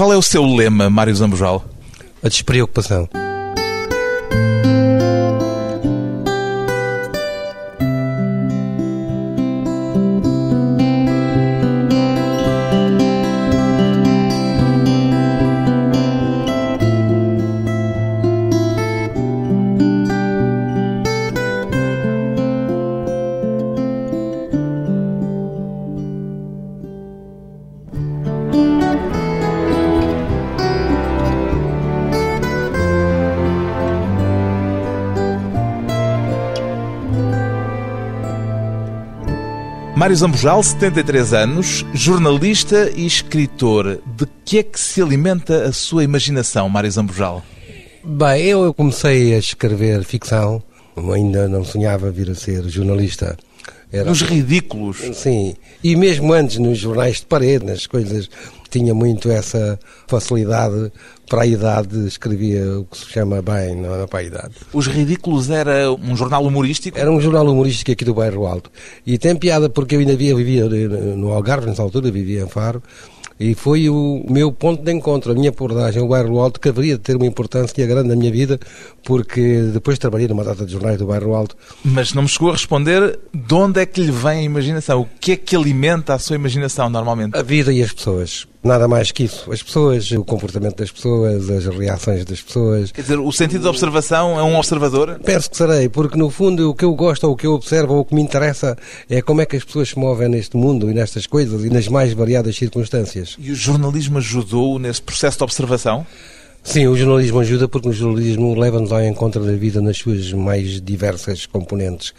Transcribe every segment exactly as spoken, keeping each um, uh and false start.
Qual é o seu lema, Mário Zambujal? A despreocupação. Mário Zambujal, setenta e três anos, jornalista e escritor. De que é que se alimenta a sua imaginação, Mário Zambujal? Bem, eu comecei a escrever ficção, ainda não sonhava vir a ser jornalista. Era... Os Ridículos? Sim, e mesmo antes nos jornais de parede, nas coisas, tinha muito essa facilidade para a idade, escrevia o que se chama bem, não era para a idade. Os Ridículos era um jornal humorístico? Era um jornal humorístico aqui do Bairro Alto. E tem piada porque eu ainda via, vivia no Algarve, nessa altura, vivia em Faro, e foi o meu ponto de encontro, a minha abordagem, o Bairro Alto, que haveria de ter uma importância grande na minha vida, porque depois trabalhei numa data de jornais do Bairro Alto. Mas não me chegou a responder de onde é que lhe vem a imaginação, o que é que alimenta a sua imaginação normalmente? A vida e as pessoas. Nada mais que isso. As pessoas, o comportamento das pessoas, as reações das pessoas. Quer dizer, o sentido de observação é um observador? Penso que serei, porque no fundo o que eu gosto, ou o que eu observo, ou o que me interessa é como é que as pessoas se movem neste mundo e nestas coisas e nas mais variadas circunstâncias. E o jornalismo ajudou nesse processo de observação? Sim, o jornalismo ajuda porque o jornalismo leva-nos ao encontro da vida nas suas mais diversas componentes.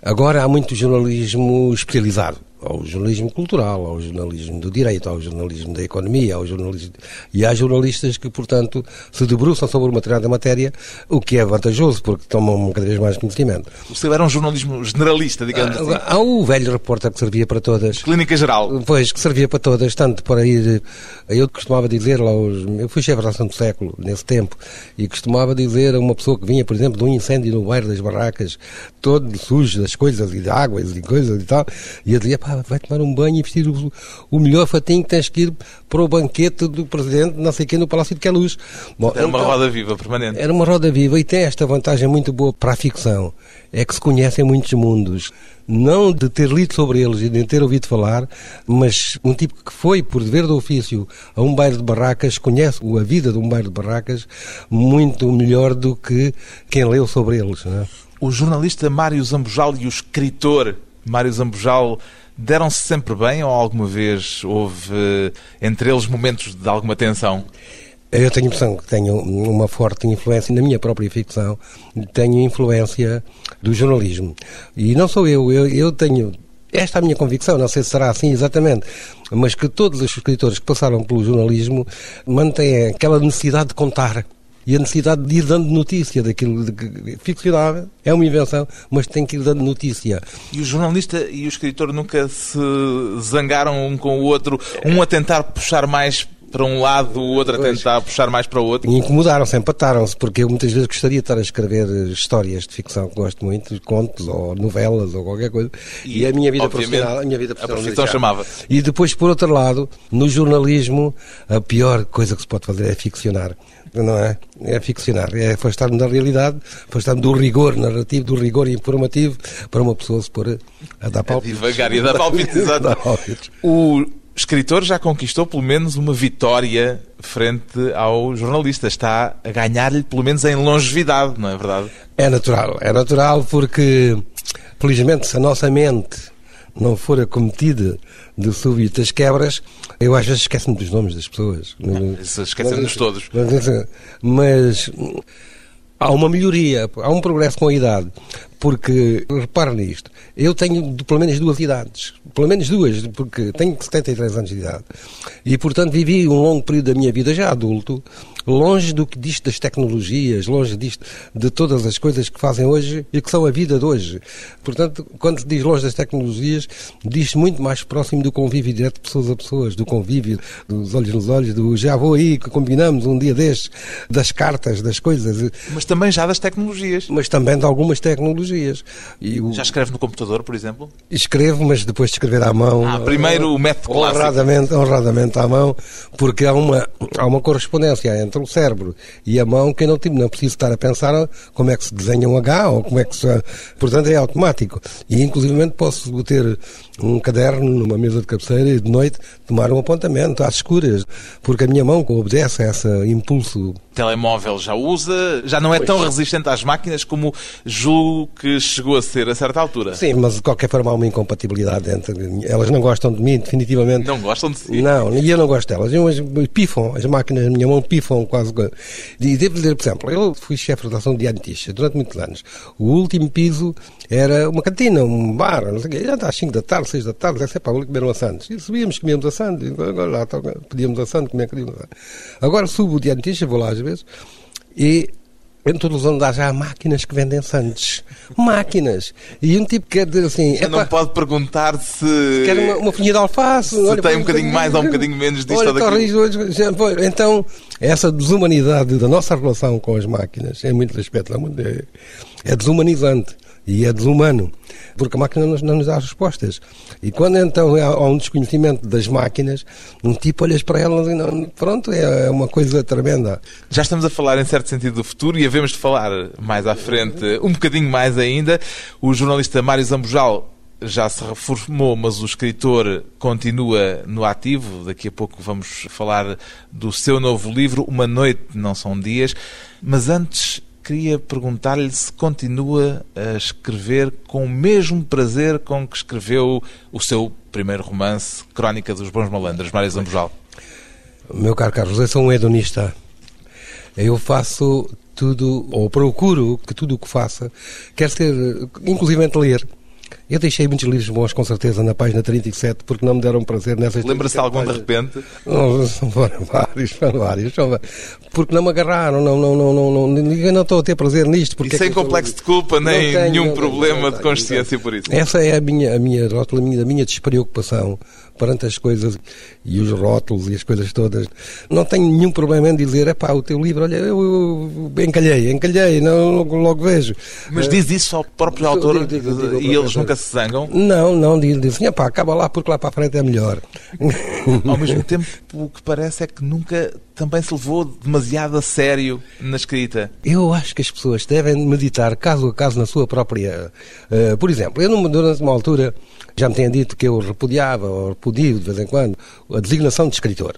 Agora há muito jornalismo especializado. Ao jornalismo cultural, ao jornalismo do direito, ao jornalismo da economia, ao jornalismo... E há jornalistas que, portanto, se debruçam sobre uma determinada matéria, o que é vantajoso, porque tomam cada vez mais conhecimento. O seu era um jornalismo generalista, digamos assim. Há, há o velho repórter que servia para todas. Clínica geral. Pois, que servia para todas, tanto para ir... Eu costumava dizer, lá aos... eu fui chefe de ação do século, nesse tempo, e costumava dizer a uma pessoa que vinha, por exemplo, de um incêndio no bairro das Barracas, todo sujo das coisas e de águas e coisas e tal, e eu dizia, vai tomar um banho e vestir o, o melhor fatinho que tens que ir para o banquete do presidente, não sei quem, no Palácio de Queluz. Bom, era uma então, roda viva permanente. Era uma roda viva e tem esta vantagem muito boa para a ficção, é que se conhecem muitos mundos. Não de ter lido sobre eles e de ter ouvido falar, mas um tipo que foi, por dever de ofício, a um bairro de barracas, conhece a vida de um bairro de barracas muito melhor do que quem leu sobre eles. Não é? O jornalista Mário Zambujal e o escritor Mário Zambujal deram-se sempre bem ou alguma vez houve entre eles momentos de alguma tensão? Eu tenho a impressão que tenho uma forte influência na minha própria ficção, tenho influência do jornalismo. E não sou eu, eu, eu tenho... Esta é a minha convicção, não sei se será assim exatamente, mas que todos os escritores que passaram pelo jornalismo mantêm aquela necessidade de contar. E a necessidade de ir dando notícia daquilo que ficcionável, é uma invenção, mas tem que ir dando notícia. E o jornalista e o escritor nunca se zangaram um com o outro, um a tentar puxar mais para um lado, o outro a tentar puxar mais para o outro? Incomodaram-se, empataram-se, porque eu muitas vezes gostaria de estar a escrever histórias de ficção que gosto muito, contos ou novelas ou qualquer coisa, e, e a minha vida profissional, a minha vida profissional, a profissão chamava. E depois, por outro lado, no jornalismo, a pior coisa que se pode fazer é ficcionar, não é? É ficcionar, é afastar-me da realidade, afastar-me do rigor narrativo, do rigor informativo, para uma pessoa se pôr a dar palpites. Devagar e a dar palpites, exato. O... O escritor já conquistou pelo menos uma vitória frente ao jornalista. Está a ganhar-lhe pelo menos em longevidade, não é verdade? É natural, é natural porque, felizmente, se a nossa mente não for acometida de súbitas quebras, eu às vezes esqueço-me dos nomes das pessoas. Esquecemos-nos todos. Mas há uma melhoria, há um progresso com a idade. Porque, repare nisto, eu tenho pelo menos duas idades, pelo menos duas, porque tenho setenta e três anos de idade, e portanto vivi um longo período da minha vida já adulto, longe do que diz das tecnologias, longe disto, de todas as coisas que fazem hoje e que são a vida de hoje. Portanto, quando se diz longe das tecnologias, diz-se muito mais próximo do convívio direto de pessoas a pessoas, do convívio, dos olhos nos olhos, do já vou aí, que combinamos um dia destes, das cartas, das coisas. Mas também já das tecnologias. Mas também de algumas tecnologias. E o... Já escreve no computador, por exemplo? Escrevo, mas depois de escrever à mão. Ah, primeiro o método clássico. Honradamente, honradamente à mão, porque há uma, há uma correspondência entre o cérebro e a mão que eu não tive, não preciso estar a pensar como é que se desenha um H ou como é que se... Portanto, é automático. E, inclusivamente, posso ter um caderno numa mesa de cabeceira e de noite tomar um apontamento às escuras, porque a minha mão obedece a esse impulso. O telemóvel já usa, já não é tão resistente às máquinas como julgo que chegou a ser a certa altura. Sim, mas de qualquer forma há uma incompatibilidade entre... Elas não gostam de mim, definitivamente. Não gostam de si? Não, e eu não gosto delas. Eu pifam, as máquinas na minha mão pifam quase. E devo dizer, por exemplo, eu fui chefe de redação de Diário Notícias durante muitos anos. O último piso era uma cantina, um bar, não sei o quê. Já às cinco da tarde, seis da tarde, é sempre para comer um assando. E subíamos, comíamos assando, pedíamos assando, comíamos assando. Agora subo o Diário Notícias, vou lá às vezes, e... em todos os andares já há máquinas que vendem sandes. Máquinas. E um tipo quer dizer assim... Você não pode perguntar se... Quer uma, uma folhinha de alface. Se olha, tem um bocadinho um mais ou um bocadinho menos disto ou daquilo. Então, essa desumanidade da nossa relação com as máquinas, em muitos aspectos, é desumanizante. E é desumano, porque a máquina não nos dá as respostas. E quando então há um desconhecimento das máquinas, um tipo olhas para elas e não, pronto, é uma coisa tremenda. Já estamos a falar, em certo sentido, do futuro e havemos de falar mais à frente, um bocadinho mais ainda. O jornalista Mário Zambujal já se reformou, mas o escritor continua no ativo. Daqui a pouco vamos falar do seu novo livro, Uma Noite Não São Dias. Mas antes... queria perguntar-lhe se continua a escrever com o mesmo prazer com que escreveu o seu primeiro romance, Crónica dos Bons Malandros, Mário Zambujal. Meu caro Carlos, eu sou um hedonista. Eu faço tudo, ou procuro que tudo o que faça, quer ser, inclusive ler. Eu deixei muitos livros bons, com certeza, na página trinta e sete, porque não me deram prazer nessas... Lembra-se algum páginas. De repente? Não, foram vários, foram vários. Porque não me agarraram, não, não, não, não, não, eu não estou a ter prazer nisto. Porque e é sem complexo eu... de culpa, nem tenho, nenhum não, problema não, não, não, de consciência não, não. Por isso. Essa é a minha, a minha, a minha, a minha despreocupação perante as coisas e os rótulos e as coisas todas. Não tenho nenhum problema em dizer, epá, o teu livro, olha, eu, eu encalhei, encalhei, não, logo, logo vejo. Mas diz isso ao próprio autor e eles nunca se zangam? Não, não, diz, diz, epá, acaba lá porque lá para a frente é melhor. Ao mesmo tempo, o que parece é que nunca também se levou demasiado a sério na escrita. Eu acho que as pessoas devem meditar caso a caso na sua própria... Uh, por exemplo, eu não, durante uma altura... Já me têm dito que eu repudiava, ou repudio de vez em quando, a designação de escritor.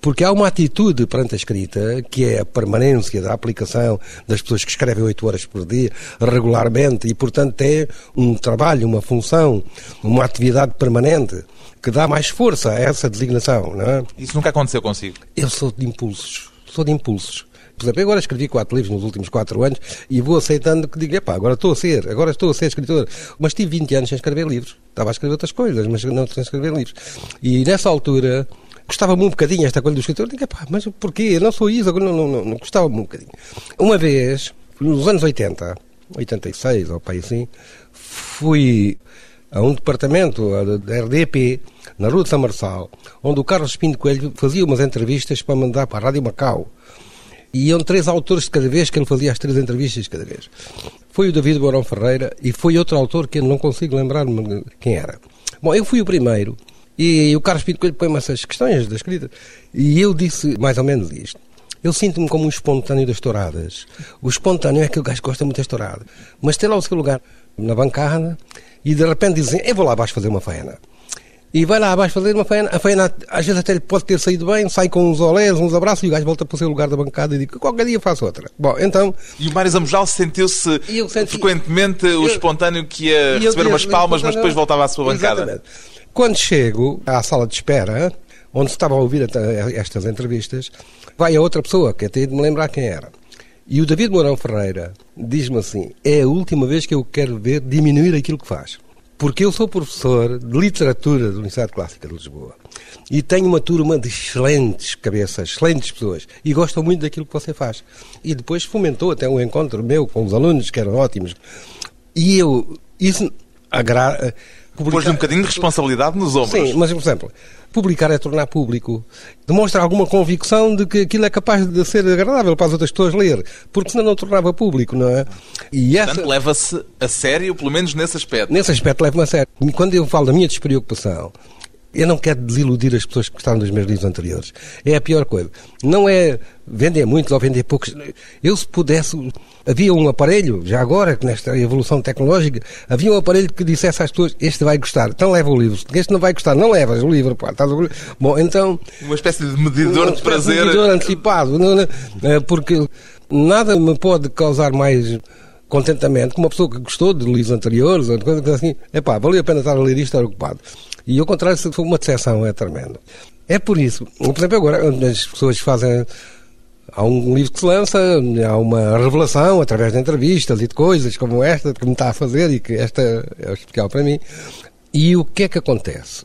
Porque há uma atitude perante a escrita, que é a permanência da aplicação das pessoas que escrevem oito horas por dia, regularmente, e, portanto, é um trabalho, uma função, uma atividade permanente, que dá mais força a essa designação, não é? Isso nunca aconteceu consigo? Eu sou de impulsos, sou de impulsos. Por exemplo, eu agora escrevi quatro livros nos últimos quatro anos e vou aceitando que digo, epá, agora estou a ser, agora estou a ser escritor. Mas tive vinte anos sem escrever livros. Estava a escrever outras coisas, mas não sem escrever livros. E nessa altura, gostava-me um bocadinho esta coisa do escritor. Digo, epá, mas porquê? Eu não sou isso, agora não, não, não, não gostava-me um bocadinho. Uma vez, nos anos oitenta, oitenta e seis ou pai assim, fui a um departamento da R D P, na Rua de São Marçal, onde o Carlos Espinho de Coelho fazia umas entrevistas para mandar para a Rádio Macau. E iam três autores de cada vez, que ele fazia as três entrevistas de cada vez. Foi o David Mourão Ferreira e foi outro autor que eu não consigo lembrar-me quem era. Bom, eu fui o primeiro e o Carlos Pinto Coelho põe-me essas questões da escrita e eu disse mais ou menos isto. Eu sinto-me como um espontâneo das touradas. O espontâneo é aquele gajo que gosta muito das touradas. Mas tem lá o seu lugar na bancada e de repente dizem, eu vou lá abaixo fazer uma faena. E vai lá abaixo fazer uma faena, a faena às vezes até lhe pode ter saído bem, sai com uns olés, uns abraços e o gajo volta para o seu lugar da bancada e diz, qualquer dia faço outra. Bom, então... E o Mário Zambujal sentiu-se senti... frequentemente eu... o espontâneo que ia receber eu... umas palmas, eu... mas depois voltava à sua bancada. Exatamente. Quando chego à sala de espera, onde se estava a ouvir estas entrevistas, vai a outra pessoa, que até ia de me lembrar quem era. E o David Mourão Ferreira diz-me assim, é a última vez que eu quero ver diminuir aquilo que faz. porque eu sou professor de literatura da Universidade Clássica de Lisboa e tenho uma turma de excelentes cabeças, excelentes pessoas, e gostam muito daquilo que você faz. E depois fomentou até um encontro meu com os alunos, que eram ótimos. E eu... isso agra... Publicar... Pôs-lhe um bocadinho de responsabilidade nos ombros. Sim, mas, por exemplo, publicar é tornar público. Demonstra alguma convicção de que aquilo é capaz de ser agradável para as outras pessoas ler, porque senão não tornava público, não é? E essa... Portanto, leva-se a sério, pelo menos nesse aspecto. Nesse aspecto leva-me a sério. E quando eu falo da minha despreocupação, eu não quero desiludir as pessoas que gostaram dos meus livros anteriores. É a pior coisa. Não é vender muitos ou vender poucos. Eu, se pudesse... Havia um aparelho, já agora, nesta evolução tecnológica, havia um aparelho que dissesse às pessoas: este vai gostar, então leva o livro. Este não vai gostar, não levas o livro. Pá, estás... Bom, então... Uma espécie de medidor de prazer. Um medidor antecipado. Não, não, porque nada me pode causar mais... contentamento, com uma pessoa que gostou de livros anteriores, ou coisa assim, é pá, valeu a pena estar a ler isto, estar ocupado. E ao contrário, se foi uma decepção, é tremendo. É por isso, por exemplo, agora as pessoas fazem, há um livro que se lança, há uma revelação através de entrevistas e de coisas como esta, que me está a fazer e que esta é especial para mim. E o que é que acontece?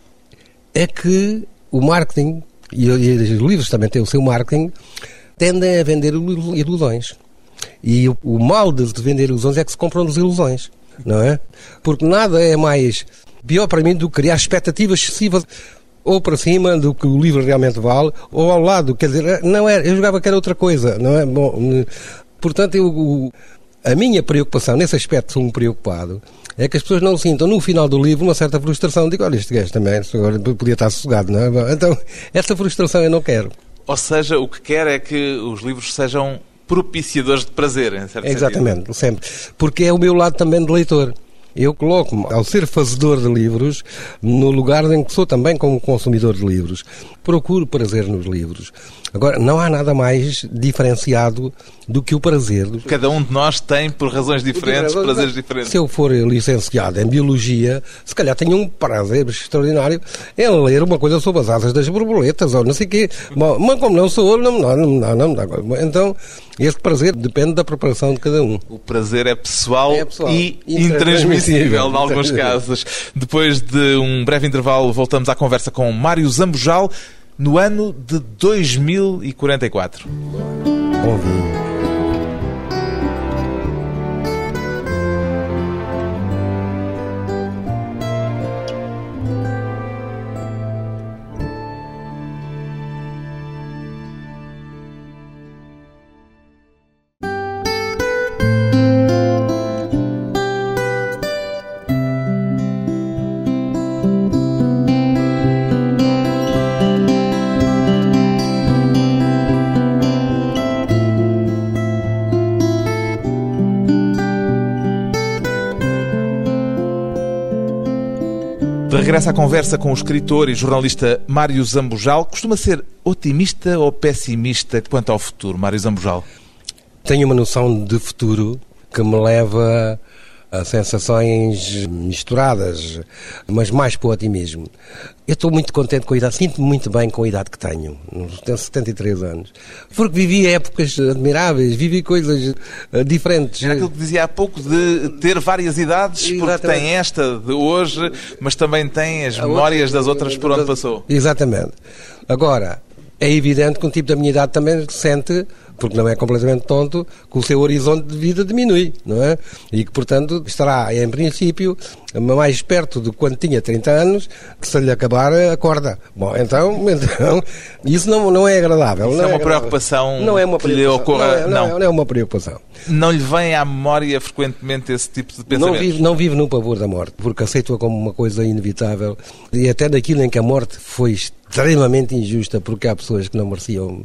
É que o marketing, e, e os livros também têm o seu marketing, tendem a vender ilusões. E o, o mal de vender ilusões é que se compram desilusões, não é? Porque nada é mais pior para mim do que criar expectativas excessivas ou para cima do que o livro realmente vale, ou ao lado, quer dizer, não era, eu jogava que era outra coisa, não é? Bom, portanto, eu, o, a minha preocupação, nesse aspecto sou um preocupado, é que as pessoas não sintam no final do livro uma certa frustração. Digo, olha, este gajo também podia estar sossegado, não é? Bom, então, essa frustração eu não quero. Ou seja, o que quer é que os livros sejam... propiciadores de prazer, em certo Exatamente, sentido. Sempre. Porque é o meu lado também de leitor. Eu coloco-me, ao ser fazedor de livros, no lugar em que sou também como consumidor de livros. Procuro prazer nos livros. Agora, não há nada mais diferenciado do que o prazer. Cada um de nós tem, por razões diferentes, razões, prazeres diferentes. Se eu for licenciado em Biologia, se calhar tenho um prazer extraordinário em ler uma coisa sobre as asas das borboletas, ou não sei o quê. Bom, mas como não sou, não, não, não, não, não. Então, esse prazer depende da preparação de cada um. O prazer é pessoal, é pessoal e intransmissível, em alguns casos. Depois de um breve intervalo, voltamos à conversa com Mário Zambujal, no ano de dois mil e quarenta e quatro. Bom dia. Regressa à conversa com o escritor e jornalista Mário Zambujal. Costuma ser otimista ou pessimista quanto ao futuro, Mário Zambujal? Tenho uma noção de futuro que me leva a sensações misturadas, mas mais para o otimismo. Eu estou muito contente com a idade, sinto-me muito bem com a idade que tenho, tenho setenta e três anos, porque vivi épocas admiráveis, vivi coisas uh, diferentes. Era aquilo que dizia há pouco, de ter várias idades. Exatamente. Porque tem esta de hoje, mas também tem as a memórias outra, das outras por onde passou. Exatamente. Agora, é evidente que um tipo da minha idade também sente, porque não é completamente tonto, que o seu horizonte de vida diminui, não é? E que, portanto, estará, em princípio, mais perto de quando tinha trinta anos, que se lhe acabar a corda. Bom, então, então isso não, não é agradável. Isso não é uma agradável. Preocupação não é uma que preocupação. Lhe ocorra. Não, é, não, não. não é uma preocupação. Não lhe vem à memória frequentemente esse tipo de pensamento? Não vivo, não vivo no pavor da morte, porque aceito-a como uma coisa inevitável. E até daquilo em que a morte foi extremamente injusta, porque há pessoas que não mereciam...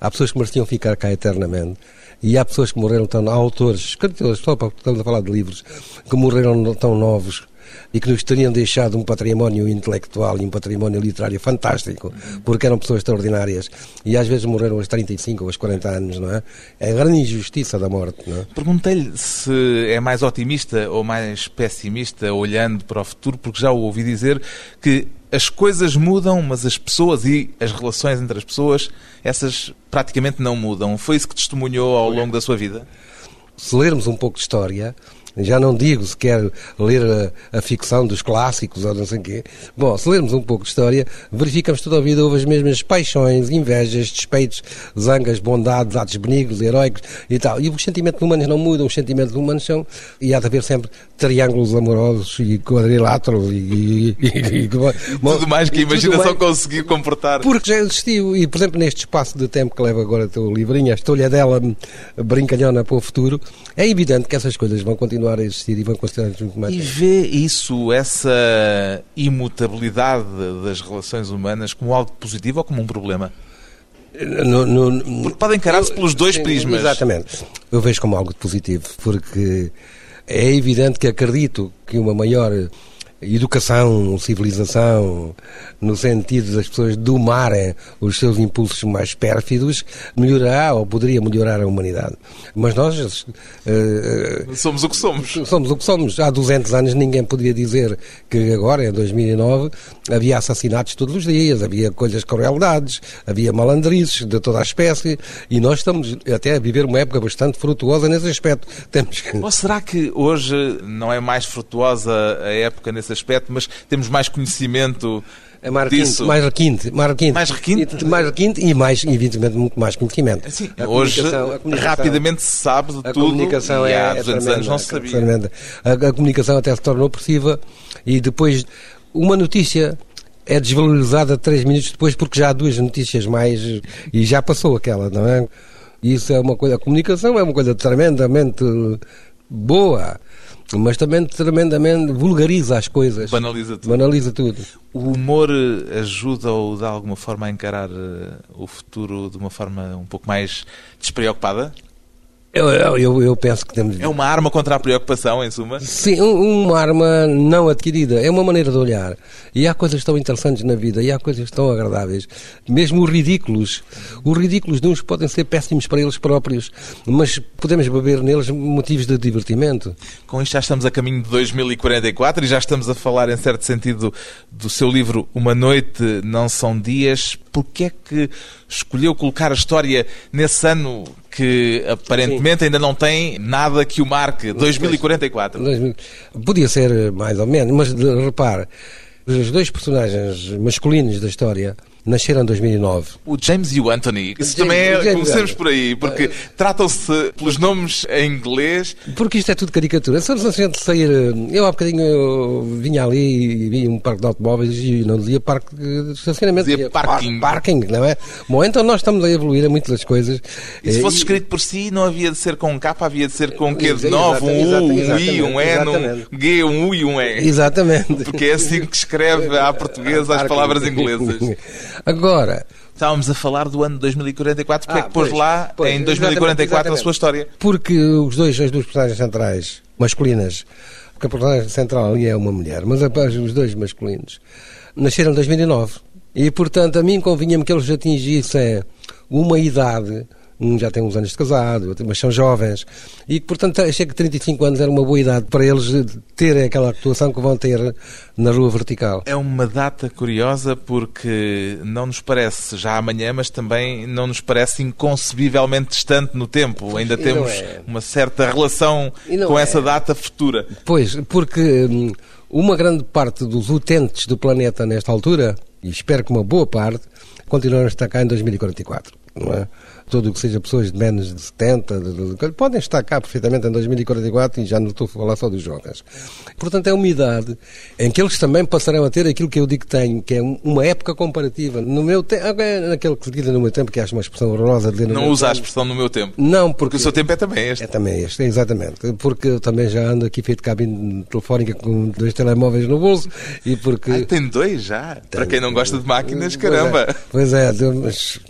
Há pessoas que mereciam ficar cá eternamente e há pessoas que morreram tão... Há autores, escritores, só para estamos a falar de livros, que morreram tão novos e que nos teriam deixado um património intelectual e um património literário fantástico, porque eram pessoas extraordinárias e às vezes morreram aos trinta e cinco ou aos quarenta anos, não é? É a grande injustiça da morte, não é? Perguntei-lhe se é mais otimista ou mais pessimista olhando para o futuro, porque já o ouvi dizer que as coisas mudam, mas as pessoas e as relações entre as pessoas, essas praticamente não mudam. Foi isso que testemunhou ao longo da sua vida? Se lermos um pouco de história, Já não digo se quer ler a, a ficção dos clássicos ou não sei o quê. Bom, se lermos um pouco de história, verificamos que toda a vida houve as mesmas paixões, invejas, despeitos, zangas, bondades, atos benignos, heróicos e tal. E os sentimentos humanos não mudam, os sentimentos humanos são... E há de haver sempre triângulos amorosos e quadriláteros e... e, e, e, e tudo mais que a imaginação conseguiu comportar. Porque já existiu. E, por exemplo, neste espaço de tempo que leva agora o teu livrinho, a história dela brincalhona para o futuro, é evidente que essas coisas vão continuar a existir e vão continuar-nos muito mais. E vê isso, essa imutabilidade das relações humanas, como algo positivo ou como um problema? No, no, porque podem encarar-se pelos dois prismas. Exatamente. Eu vejo como algo positivo, porque é evidente que acredito que uma maior educação, civilização, no sentido das pessoas domarem os seus impulsos mais pérfidos, melhorará ou poderia melhorar a humanidade. Mas nós... Uh, somos o que somos. Somos o que somos. Há duzentos anos ninguém podia dizer que agora, em dois mil e nove, havia assassinatos todos os dias, havia coisas, crueldades, havia malandrices de toda a espécie, e nós estamos até a viver uma época bastante frutuosa nesse aspecto. Temos que... Ou será que hoje não é mais frutuosa a época nesse aspecto, mas temos mais conhecimento disso. Mais requinte, mais requinte. Mais requinte? Mais requinte e, mais, evidentemente, muito mais conhecimento. Sim, hoje, rapidamente se sabe de tudo. A comunicação é... Há duzentos anos não se sabia. A, a comunicação até se torna opressiva e depois uma notícia é desvalorizada três minutos depois porque já há duas notícias mais e já passou aquela, não é? Isso é uma coisa... A comunicação é uma coisa tremendamente boa, mas também tremendamente vulgariza as coisas. Banaliza tudo. Banaliza tudo. O humor ajuda-o de alguma forma a encarar o futuro de uma forma um pouco mais despreocupada? Eu, eu, eu penso que temos... É uma arma contra a preocupação, em suma? Sim, uma arma não adquirida. É uma maneira de olhar. E há coisas tão interessantes na vida, e há coisas tão agradáveis. Mesmo os ridículos. Os ridículos de uns podem ser péssimos para eles próprios, mas podemos beber neles motivos de divertimento. Com isto já estamos a caminho de dois mil e quarenta e quatro e já estamos a falar, em certo sentido, do seu livro Uma Noite Não São Dias. Porquê é que escolheu colocar a história nesse ano que aparentemente Sim. ainda não tem nada que o marque, dois mil e quarenta e quatro? Podia ser mais ou menos, mas repare, os dois personagens masculinos da história nasceram em dois mil e nove. O James e o Anthony. Isso James, também é, comecemos por aí, porque tratam-se pelos nomes em inglês. Porque isto é tudo caricatura. Se a gente sair... Eu há bocadinho eu vinha ali e vi um parque de automóveis e não dizia parque de estacionamento. Dizia parking. Par, parking, não é? Bom, então nós estamos a evoluir a muitas coisas. E se fosse e... escrito por si, não havia de ser com um K, havia de ser com um Q de novo, um U, um I, um E, um G, um U e um E. Exatamente. Porque é assim que escreve à portuguesa as palavras inglesas. Agora, estávamos a falar do ano dois mil e quarenta e quatro, porque ah, é que pôs lá pois, em dois mil e quarenta e quatro exatamente, exatamente. A sua história? Porque os dois, as duas personagens centrais masculinas, porque a personagem central ali é uma mulher, mas após os dois masculinos nasceram em dois mil e nove e, portanto, a mim convinha-me que eles atingissem uma idade. Um já tem uns anos de casado, mas são jovens. E, portanto, achei que trinta e cinco anos era uma boa idade para eles terem aquela atuação que vão ter na Rua Vertical. É uma data curiosa porque não nos parece já amanhã, mas também não nos parece inconcebivelmente distante no tempo. Ainda temos é. uma certa relação com é. essa data futura. Pois, porque uma grande parte dos utentes do planeta nesta altura, e espero que uma boa parte, continuaram a estar cá em dois mil e quarenta e quatro. Não é? Tudo o que seja pessoas de menos de setenta de... podem estar cá perfeitamente em dois mil e quarenta e quatro e já não estou a falar só dos jovens. Portanto, é uma idade em que eles também passarão a ter aquilo que eu digo que tenho, que é uma época comparativa. No meu tempo, naquele que se diz no meu tempo, que acho uma expressão horrorosa de dizer no Não usa tempo. A expressão no meu tempo. Não, porque... porque o seu tempo é também este. É também este, exatamente. Porque eu também já ando aqui feito cabine telefónica com dois telemóveis no bolso e porque... Ah, tem dois já? Tem... Para quem não gosta de máquinas, caramba. Pois é, pois é mas...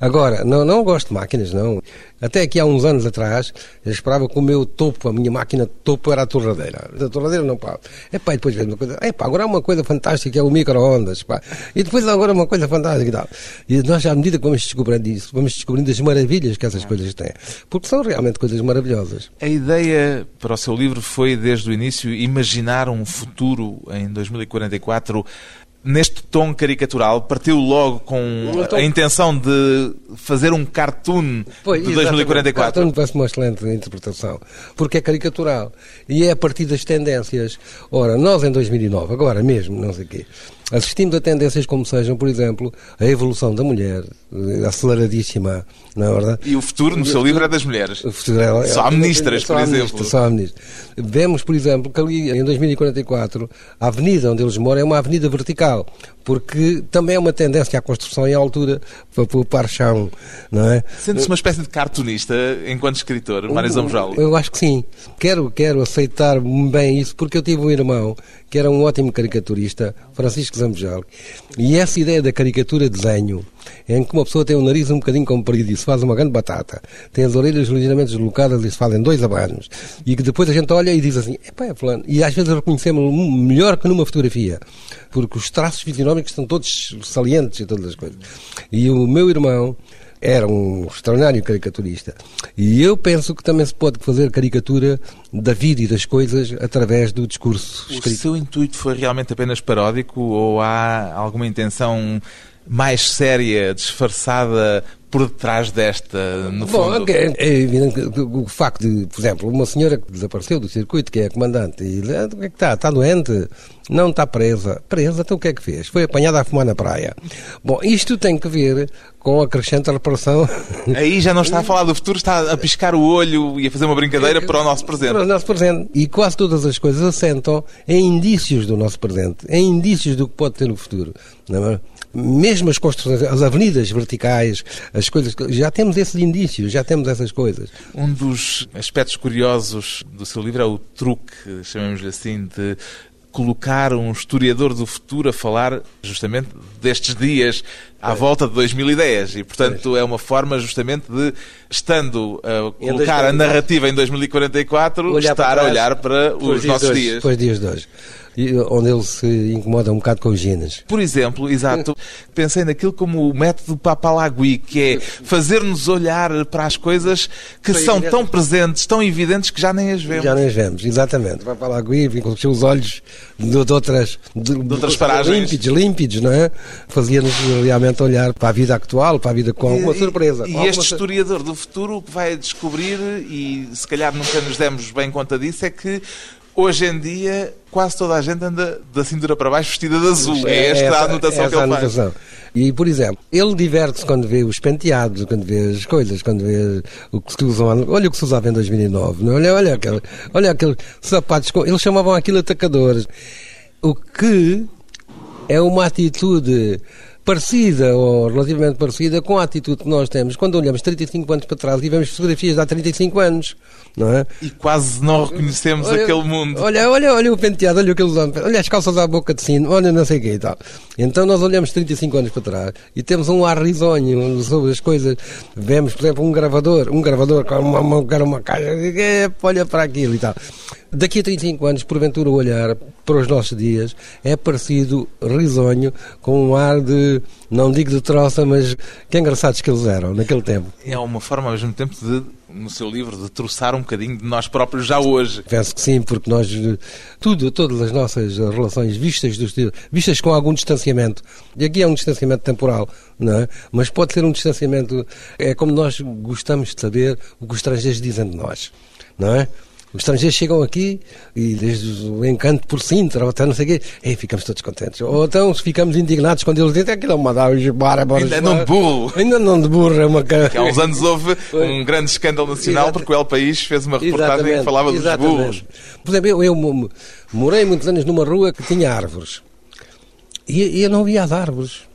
Agora, não, não gosto de máquinas, não. Até aqui há uns anos atrás, eu esperava que o meu topo, a minha máquina de topo, era a torradeira. A torradeira não, pá. É pá, e depois vejo uma coisa. É pá, agora há uma coisa fantástica, que é o micro-ondas, pá. E depois agora uma coisa fantástica e tal. E nós, à medida que vamos descobrindo isso, vamos descobrindo as maravilhas que essas coisas têm. Porque são realmente coisas maravilhosas. A ideia para o seu livro foi, desde o início, imaginar um futuro em dois mil e quarenta e quatro neste tom caricatural, partiu logo com a tom... intenção de fazer um cartoon, pois, de dois mil e quarenta e quatro. O cartoon parece uma excelente interpretação, porque é caricatural e é a partir das tendências. Ora, nós em dois mil e nove, agora mesmo, não sei o quê, assistimos a tendências como sejam, por exemplo, a evolução da mulher, aceleradíssima, não é verdade? E o futuro no seu livro é das mulheres. O futuro é... Só há ministras, por exemplo. Só há ministras. Vemos, por exemplo, que ali em dois mil e quarenta e quatro a avenida onde eles moram é uma avenida vertical, porque também é uma tendência à construção em altura para poupar chão, não é? Sente-se uma espécie de cartunista enquanto escritor, Mário Zambujal? Eu acho que sim. Quero, quero aceitar bem isso, porque eu tive um irmão que era um ótimo caricaturista, Francisco Zambujal, e essa ideia da caricatura desenho, em que uma pessoa tem o nariz um bocadinho comprido e se faz uma grande batata, tem as orelhas ligeiramente deslocadas e se fazem dois abanos, e que depois a gente olha e diz assim, epá, é fulano, e às vezes reconhecemos melhor que numa fotografia, porque os traços fisionómicos estão todos salientes e todas as coisas. E o meu irmão era um extraordinário caricaturista, e eu penso que também se pode fazer caricatura da vida e das coisas através do discurso escrito. O seu intuito foi realmente apenas paródico, ou há alguma intenção mais séria, disfarçada por detrás desta, no Bom, fundo? Okay. É evidente o facto de, por exemplo, uma senhora que desapareceu do circuito, que é a comandante, e o que é que está? Está doente? Não, está presa. Presa? Então o que é que fez? Foi apanhada a fumar na praia. Bom, isto tem que ver com a crescente reparação. Aí já não está a falar do futuro, está a piscar o olho e a fazer uma brincadeira para o nosso presente. Para o nosso presente. E quase todas as coisas assentam em indícios do nosso presente, em indícios do que pode ter no futuro. Não é? Mesmo as construções, as avenidas verticais, as coisas, já temos esses indícios, já temos essas coisas. Um dos aspectos curiosos do seu livro é o truque, chamemos-lhe assim, de colocar um historiador do futuro a falar justamente destes dias à é. volta de dois mil e dez, e portanto é. é uma forma justamente de, estando a colocar a narrativa em dois mil e quarenta e quatro, olhar estar trás, a olhar para os nossos dois, dias. Para os dias de hoje. Onde ele se incomoda um bocado com os genes. Por exemplo, exato, pensei naquilo como o método Papalagui, que é fazer-nos olhar para as coisas que Foi são evidente. tão presentes, tão evidentes, que já nem as vemos. Já nem as vemos, exatamente. Papalagui vinculou os olhos de, de outras, de, de outras paragens. Límpidos, límpidos, não é? Fazia-nos realmente olhar para a vida actual, para a vida com alguma surpresa. E, e este alguma... historiador do futuro que vai descobrir, e se calhar nunca nos demos bem conta disso, é que hoje em dia, quase toda a gente anda da cintura para baixo vestida de azul. É esta essa, a anotação essa que ele anotação. faz. E, por exemplo, ele diverte-se quando vê os penteados, quando vê as coisas, quando vê o que se usam. Olha o que se usava em dois mil e nove. Não? Olha, olha, aquele, olha aqueles sapatos. Com, eles chamavam aquilo atacadores. O que é uma atitude parecida, ou relativamente parecida, com a atitude que nós temos quando olhamos trinta e cinco anos para trás e vemos fotografias de há trinta e cinco anos, não é? E quase não reconhecemos olha, aquele mundo. Olha, olha, olha o penteado, olha aquele homem, olha as calças à boca de sino, olha não sei o que e tal. Então nós olhamos trinta e cinco anos para trás e temos um ar risonho sobre as coisas. Vemos, por exemplo, um gravador, um gravador com uma, uma, uma caixa, olha para aquilo e tal. Daqui a trinta e cinco anos, porventura, o olhar para os nossos dias é parecido, risonho, com um ar de, não digo de troça, mas que engraçados que eles eram naquele tempo. É uma forma, ao mesmo tempo, de, no seu livro, de troçar um bocadinho de nós próprios já hoje. Penso que sim, porque nós, tudo, todas as nossas relações vistas, dos, vistas com algum distanciamento, e aqui é um distanciamento temporal, não é? Mas pode ser um distanciamento, é como nós gostamos de saber o que os estrangeiros dizem de nós, não é? Os estrangeiros chegam aqui e desde o encanto por Sintra, ou até não sei o quê, e ficamos todos contentes. Ou então ficamos indignados quando eles dizem, aquilo é uma dávila, bora, bora. Ainda não de burro. Ainda não de burro, é uma cara. Há uns anos houve um grande escândalo nacional, exatamente, porque o El País fez uma reportagem, exatamente, que falava dos, exatamente, burros. Por exemplo, eu, eu morei muitos anos numa rua que tinha árvores. E eu não via as árvores.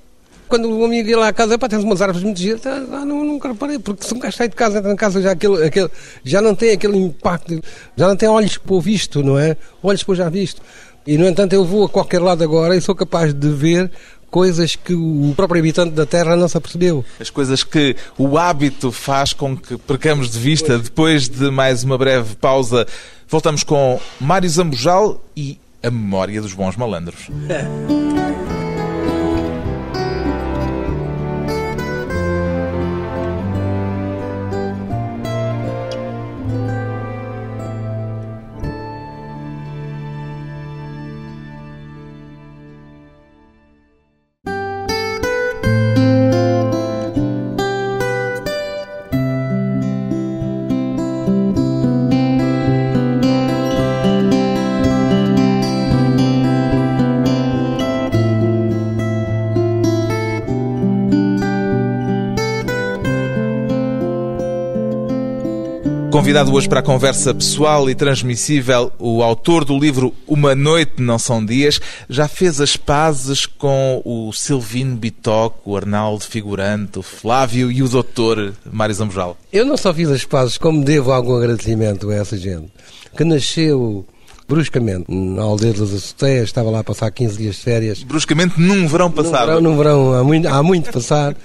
Quando o amigo ia lá à casa, pá, tens umas árvores muito giras, ah, não, nunca reparei, porque se um gajo sai de casa, entra na casa, já, aquele, aquele, já não tem aquele impacto, já não tem olhos para o visto, não é? Olhos para o já visto. E, no entanto, eu vou a qualquer lado agora e sou capaz de ver coisas que o próprio habitante da Terra não se apercebeu. As coisas que o hábito faz com que percamos de vista. Depois de mais uma breve pausa, voltamos com Mário Zambujal e a memória dos bons malandros. Convidado hoje para a conversa pessoal e transmissível, o autor do livro Uma Noite Não São Dias já fez as pazes com o Silvino Bitoque, o Arnaldo Figurante, o Flávio e o doutor Mário Zambujal. Eu não só fiz as pazes, como devo algum agradecimento a essa gente, que nasceu bruscamente na aldeia das Açoteias, estava lá a passar quinze dias de férias. Bruscamente num verão passado. Num verão, num verão há muito, há muito passado.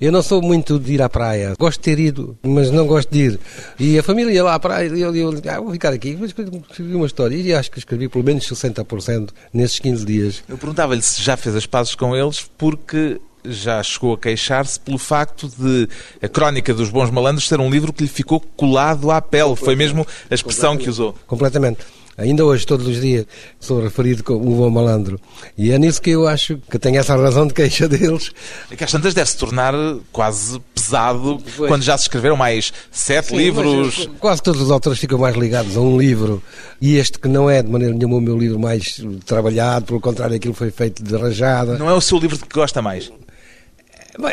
Eu não sou muito de ir à praia. Gosto de ter ido, mas não gosto de ir. E a família ia lá à praia e eu, eu, eu ah, vou ficar aqui. Mas escrevi uma história e acho que escrevi pelo menos sessenta por cento nesses quinze dias. Eu perguntava-lhe se já fez as pazes com eles, porque já chegou a queixar-se pelo facto de a Crónica dos Bons Malandros ser um livro que lhe ficou colado à pele. Foi mesmo a expressão que usou. Completamente. Ainda hoje, todos os dias, sou referido como o bom malandro. E é nisso que eu acho que tenho essa razão de queixa deles. É que às tantas deve-se tornar quase pesado, pois, quando já se escreveram mais sete Sim, livros. Mas, quase todos os autores ficam mais ligados a um livro. E este que não é, de maneira nenhuma, o meu livro mais trabalhado. Pelo contrário, aquilo foi feito de rajada. Não é o seu livro de que gosta mais?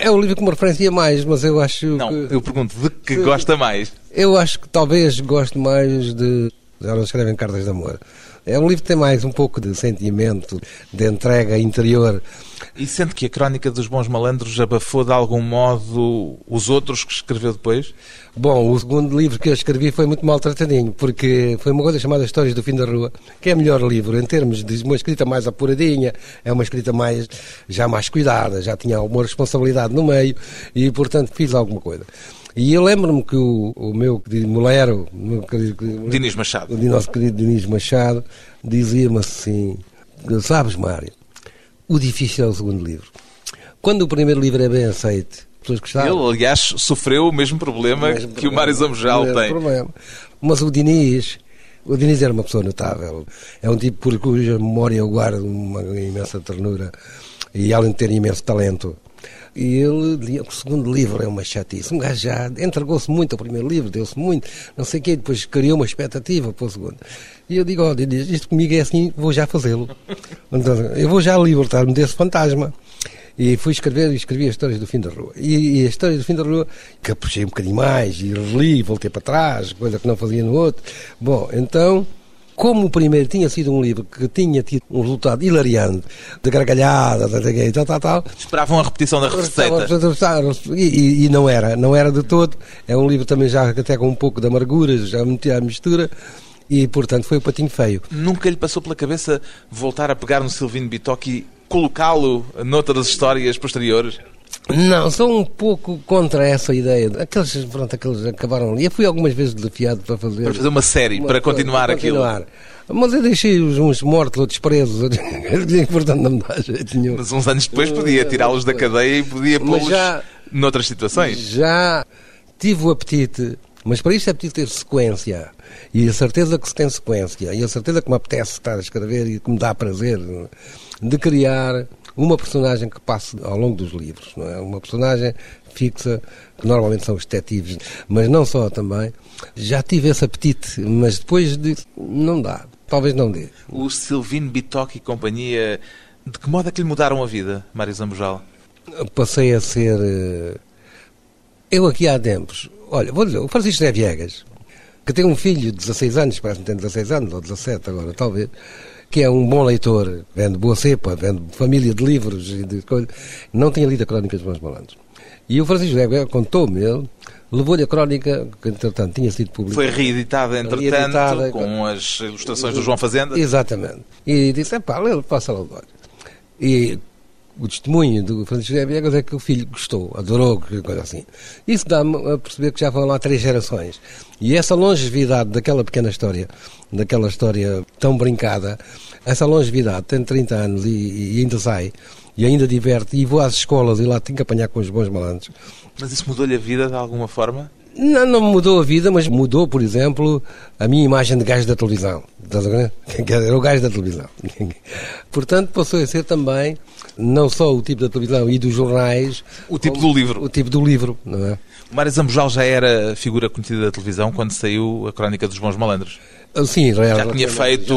É o livro que me referencia mais, mas eu acho não, que... Não, eu pergunto, de que se... gosta mais? Eu acho que talvez gosto mais de... Elas escrevem cartas de amor. É um livro que tem mais um pouco de sentimento, de entrega interior. E sente que a Crónica dos Bons Malandros abafou de algum modo os outros que escreveu depois? Bom, o segundo livro que eu escrevi foi muito maltratadinho, porque foi uma coisa chamada Histórias do Fim da Rua, que é o melhor livro em termos de uma escrita mais apuradinha, é uma escrita mais, já mais cuidada, já tinha alguma responsabilidade no meio e, portanto, fiz alguma coisa. E eu lembro-me que o, o meu querido Molero, o meu querido, Diniz Machado. O nosso querido Diniz Machado, dizia-me assim: sabes, Mário, o difícil é o segundo livro. Quando o primeiro livro é bem aceito, pessoas gostavam. Ele, aliás, sofreu o mesmo problema o mesmo que problema, o Mário Zambujal tem. Problema. Mas o Diniz, o Diniz era uma pessoa notável. É um tipo por cuja memória eu guardo uma imensa ternura e, além de ter imenso talento. E ele dizia que o segundo livro é uma chatice. Um gajo já entregou-se muito ao primeiro livro, deu-se muito, não sei o quê, depois criou uma expectativa para o segundo. E eu digo, ó, oh, isto comigo é assim, vou já fazê-lo. Então, eu vou já libertar-me desse fantasma. E fui escrever e escrevi as Histórias do Fim da Rua. E, e a História do Fim da Rua, caprichei um bocadinho mais, e reli, voltei para trás, coisa que não fazia no outro. Bom, então... Como o primeiro tinha sido um livro que tinha tido um resultado hilariante, de gargalhada, de tal, tal, tal... Esperavam a repetição da receita. E, e não era, não era de todo. É um livro também já até com um pouco de amarguras, já metia a mistura, e portanto foi o patinho feio. Nunca lhe passou pela cabeça voltar a pegar no Silvino Bitoque e colocá-lo noutras histórias posteriores? Não, sou um pouco contra essa ideia. Aqueles, pronto, aqueles acabaram ali. Eu fui algumas vezes desafiado para fazer... Para fazer uma série, uma, para continuar, para continuar aquilo. Mas eu deixei-os uns mortos, outros presos. Portanto, não me dá jeito nenhum. Mas uns anos depois podia tirá-los da cadeia e podia pô-los já, noutras situações. Já tive o apetite... Mas para isto é preciso ter sequência. E a certeza que se tem sequência. E a certeza que me apetece estar a escrever e que me dá prazer de criar uma personagem que passe ao longo dos livros. Não é? Uma personagem fixa, que normalmente são os detetives, mas não só também. Já tive esse apetite, mas depois disso não dá. Talvez não dê. O Silvino Bitoque e companhia, de que modo é que lhe mudaram a vida, Mário Zambujal? Passei a ser... Eu aqui há tempos... Olha, vou dizer, o Francisco José Viegas, que tem um filho de dezasseis anos, parece que tem dezasseis anos, ou dezassete agora, talvez, que é um bom leitor, vende boa cepa, vende família de livros e de coisas, não tinha lido a Crónica dos Bons Malandros. E o Francisco José Viegas contou-me, ele levou-lhe a crónica, que entretanto tinha sido publicada. Foi reeditada, entretanto, reeditada, com as ilustrações do João Fazenda. Exatamente. E disse, é pá, ele passa lá agora. E... O testemunho do Francisco José Viegas é que o filho gostou, adorou, coisa assim. Isso dá-me a perceber que já foram lá três gerações. E essa longevidade daquela pequena história, daquela história tão brincada, essa longevidade, tem trinta anos e, e ainda sai, e ainda diverte, e vou às escolas e lá tenho que apanhar com os bons malandros. Mas isso mudou-lhe a vida de alguma forma? Não, não mudou a vida, mas mudou, por exemplo, a minha imagem de gajo da televisão. Era o gajo da televisão. Portanto, passou a ser também, não só o tipo da televisão e dos jornais... O tipo do livro. O tipo do livro, não é? O Mário Zambujal já era figura conhecida da televisão quando saiu a Crónica dos Bons Malandros. Sim, já, já, tinha, feito já tinha feito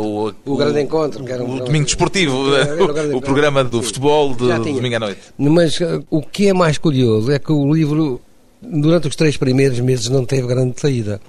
o, o, o grande encontro, que era um, o Domingo Desportivo, o, o programa do futebol de, do domingo à noite. Mas o que é mais curioso é que o livro... durante os três primeiros meses não teve grande saída.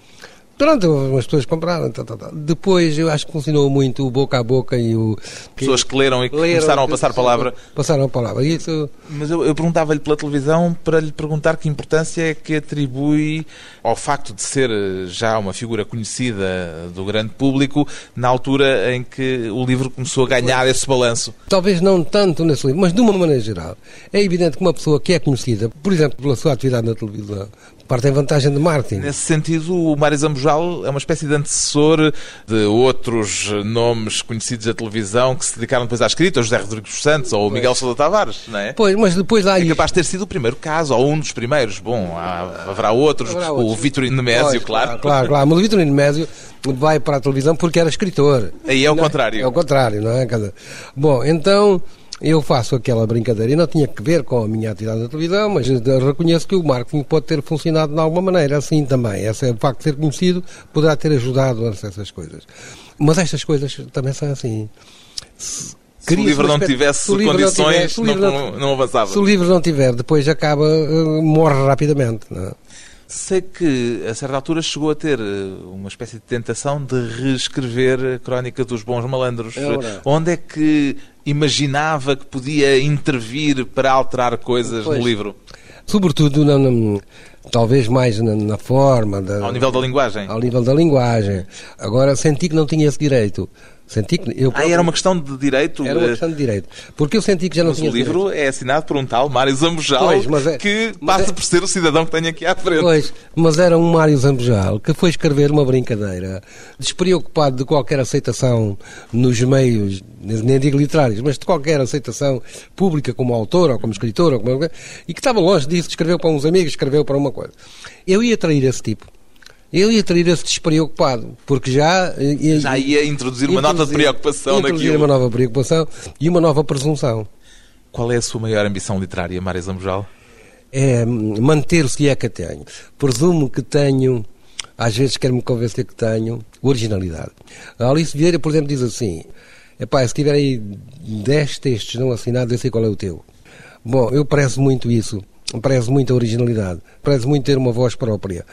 Durante as pessoas compraram, tá, tá, tá. Depois eu acho que funcionou muito o boca a boca e o... Pessoas que leram e que leram, começaram a passar a palavra. Passaram a palavra. Isso... Mas eu, eu perguntava-lhe pela televisão para lhe perguntar que importância é que atribui ao facto de ser já uma figura conhecida do grande público na altura em que o livro começou a ganhar esse balanço. Talvez não tanto nesse livro, mas de uma maneira geral. É evidente que uma pessoa que é conhecida, por exemplo, pela sua atividade na televisão, parte em vantagem de marketing. Nesse sentido, o Mário Zambujal é uma espécie de antecessor de outros nomes conhecidos da televisão que se dedicaram depois à escrita, o José Rodrigues Santos ou o Miguel Sousa Tavares, não é? Pois, mas depois há... É capaz de ter sido o primeiro caso, ou um dos primeiros. Bom, há, haverá outros. Haverá outros. O Vitorino Nemésio, claro. Claro, claro. Mas o Vitorino Nemésio vai para a televisão porque era escritor. Aí é o contrário. É o contrário, não é? Bom, então... Eu faço aquela brincadeira e não tinha que ver com a minha atividade na televisão, mas reconheço que o marketing pode ter funcionado de alguma maneira, assim também. Esse, o facto de ser conhecido poderá ter ajudado a essas coisas. Mas estas coisas também são assim. Se, se o livro não tivesse condições, não, não, não avançava. Se o livro não tiver, depois acaba, morre rapidamente, não é? Sei que, a certa altura, chegou a ter uma espécie de tentação de reescrever a Crónica dos Bons Malandros. É, onde é que imaginava que podia intervir para alterar coisas pois. No livro? Sobretudo, na, na, talvez mais na, na forma... Da, ao nível da linguagem? Ao nível da linguagem. Agora, senti que não tinha esse direito. Senti que eu próprio... Ah, era uma questão de direito? Era uma questão de direito. Porque eu senti que já não mas tinha... Mas o livro direito. É assinado por um tal Mário Zambujal, pois, é, que passa é, por ser o cidadão que tenho aqui à frente. Pois, mas era um Mário Zambujal que foi escrever uma brincadeira, despreocupado de qualquer aceitação nos meios, nem digo literários, mas de qualquer aceitação pública como autor ou como escritor, ou como... e que estava longe disso, escreveu para uns amigos, escreveu para uma coisa. Eu ia trair esse tipo. Eu ia trair esse despreocupado, porque já... Ia, já ia introduzir uma introduzir, nota de preocupação naquilo. Introduzir uma nova preocupação e uma nova presunção. Qual é a sua maior ambição literária, Mário Zambujal? É manter-se, é que tenho. Presumo que tenho, às vezes quero-me convencer que tenho, originalidade. A Alice Vieira, por exemplo, diz assim, epá, se tiver aí dez textos não assinados, eu sei qual é o teu. Bom, eu prezo muito isso. Parece muito a originalidade, parece muito ter uma voz própria.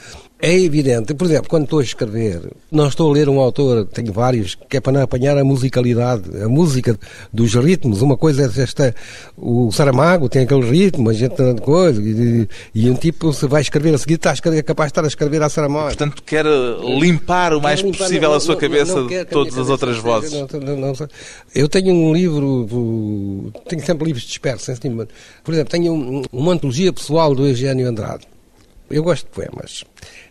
É evidente, por exemplo, quando estou a escrever, não estou a ler um autor, tenho vários, que é para não apanhar a musicalidade, a música dos ritmos. Uma coisa é esta, o Saramago tem aquele ritmo, a gente tem coisa, e, e um tipo se vai escrever a seguir, está a escrever, é capaz de estar a esquecer a Saramago. Portanto, quer limpar o mais limpar, possível não, a sua não, cabeça não, não de todas as outras vozes. Não, não, não, eu tenho um livro, tenho sempre livros dispersos, por exemplo, tenho um, uma antologia pessoal do Eugénio Andrade. Eu gosto de poemas.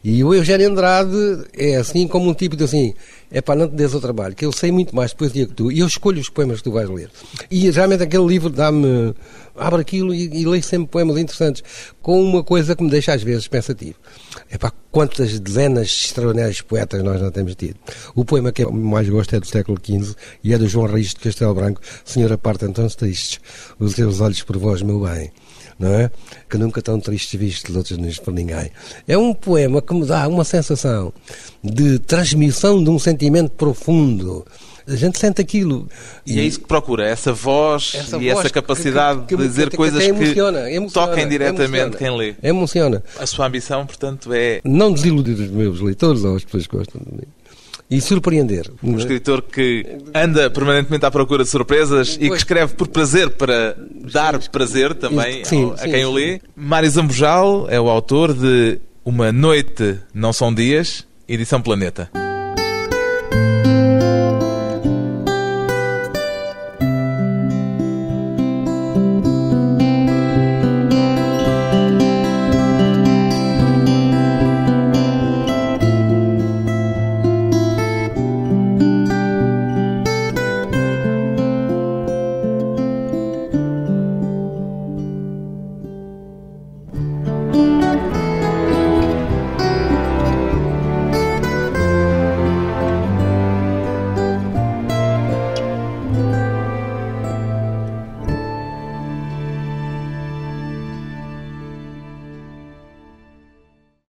E o Eugénio Andrade é assim como um tipo de assim, é para não te des ao trabalho, que eu sei muito mais de poesia que tu, e eu escolho os poemas que tu vais ler. E realmente aquele livro dá-me, abre aquilo e, e leio sempre poemas interessantes, com uma coisa que me deixa às vezes pensativo. É para quantas dezenas de extraordinários poetas nós não temos tido. O poema que eu mais gosto é do século quinze e é do João Rijos de Castelo Branco, Senhora parte então tristes, os teus olhos por vós, meu bem. Não é? Que nunca tão tristes vistos, outros não por ninguém. É um poema que me dá uma sensação de transmissão de um sentimento profundo. A gente sente aquilo. E, e é isso que procura, essa voz essa e voz essa capacidade que, que, que, de dizer que, que, coisas que, emociona, que emociona, toquem diretamente emociona, quem lê. Emociona. A sua ambição, portanto, é... Não desiludir os meus leitores ou as pessoas que gostam de mim. E surpreender. Um escritor que anda permanentemente à procura de surpresas e que escreve por prazer, para dar prazer também sim, a quem sim, o lê. Mário Zambujal é o autor de Uma Noite Não São Dias, edição Planeta.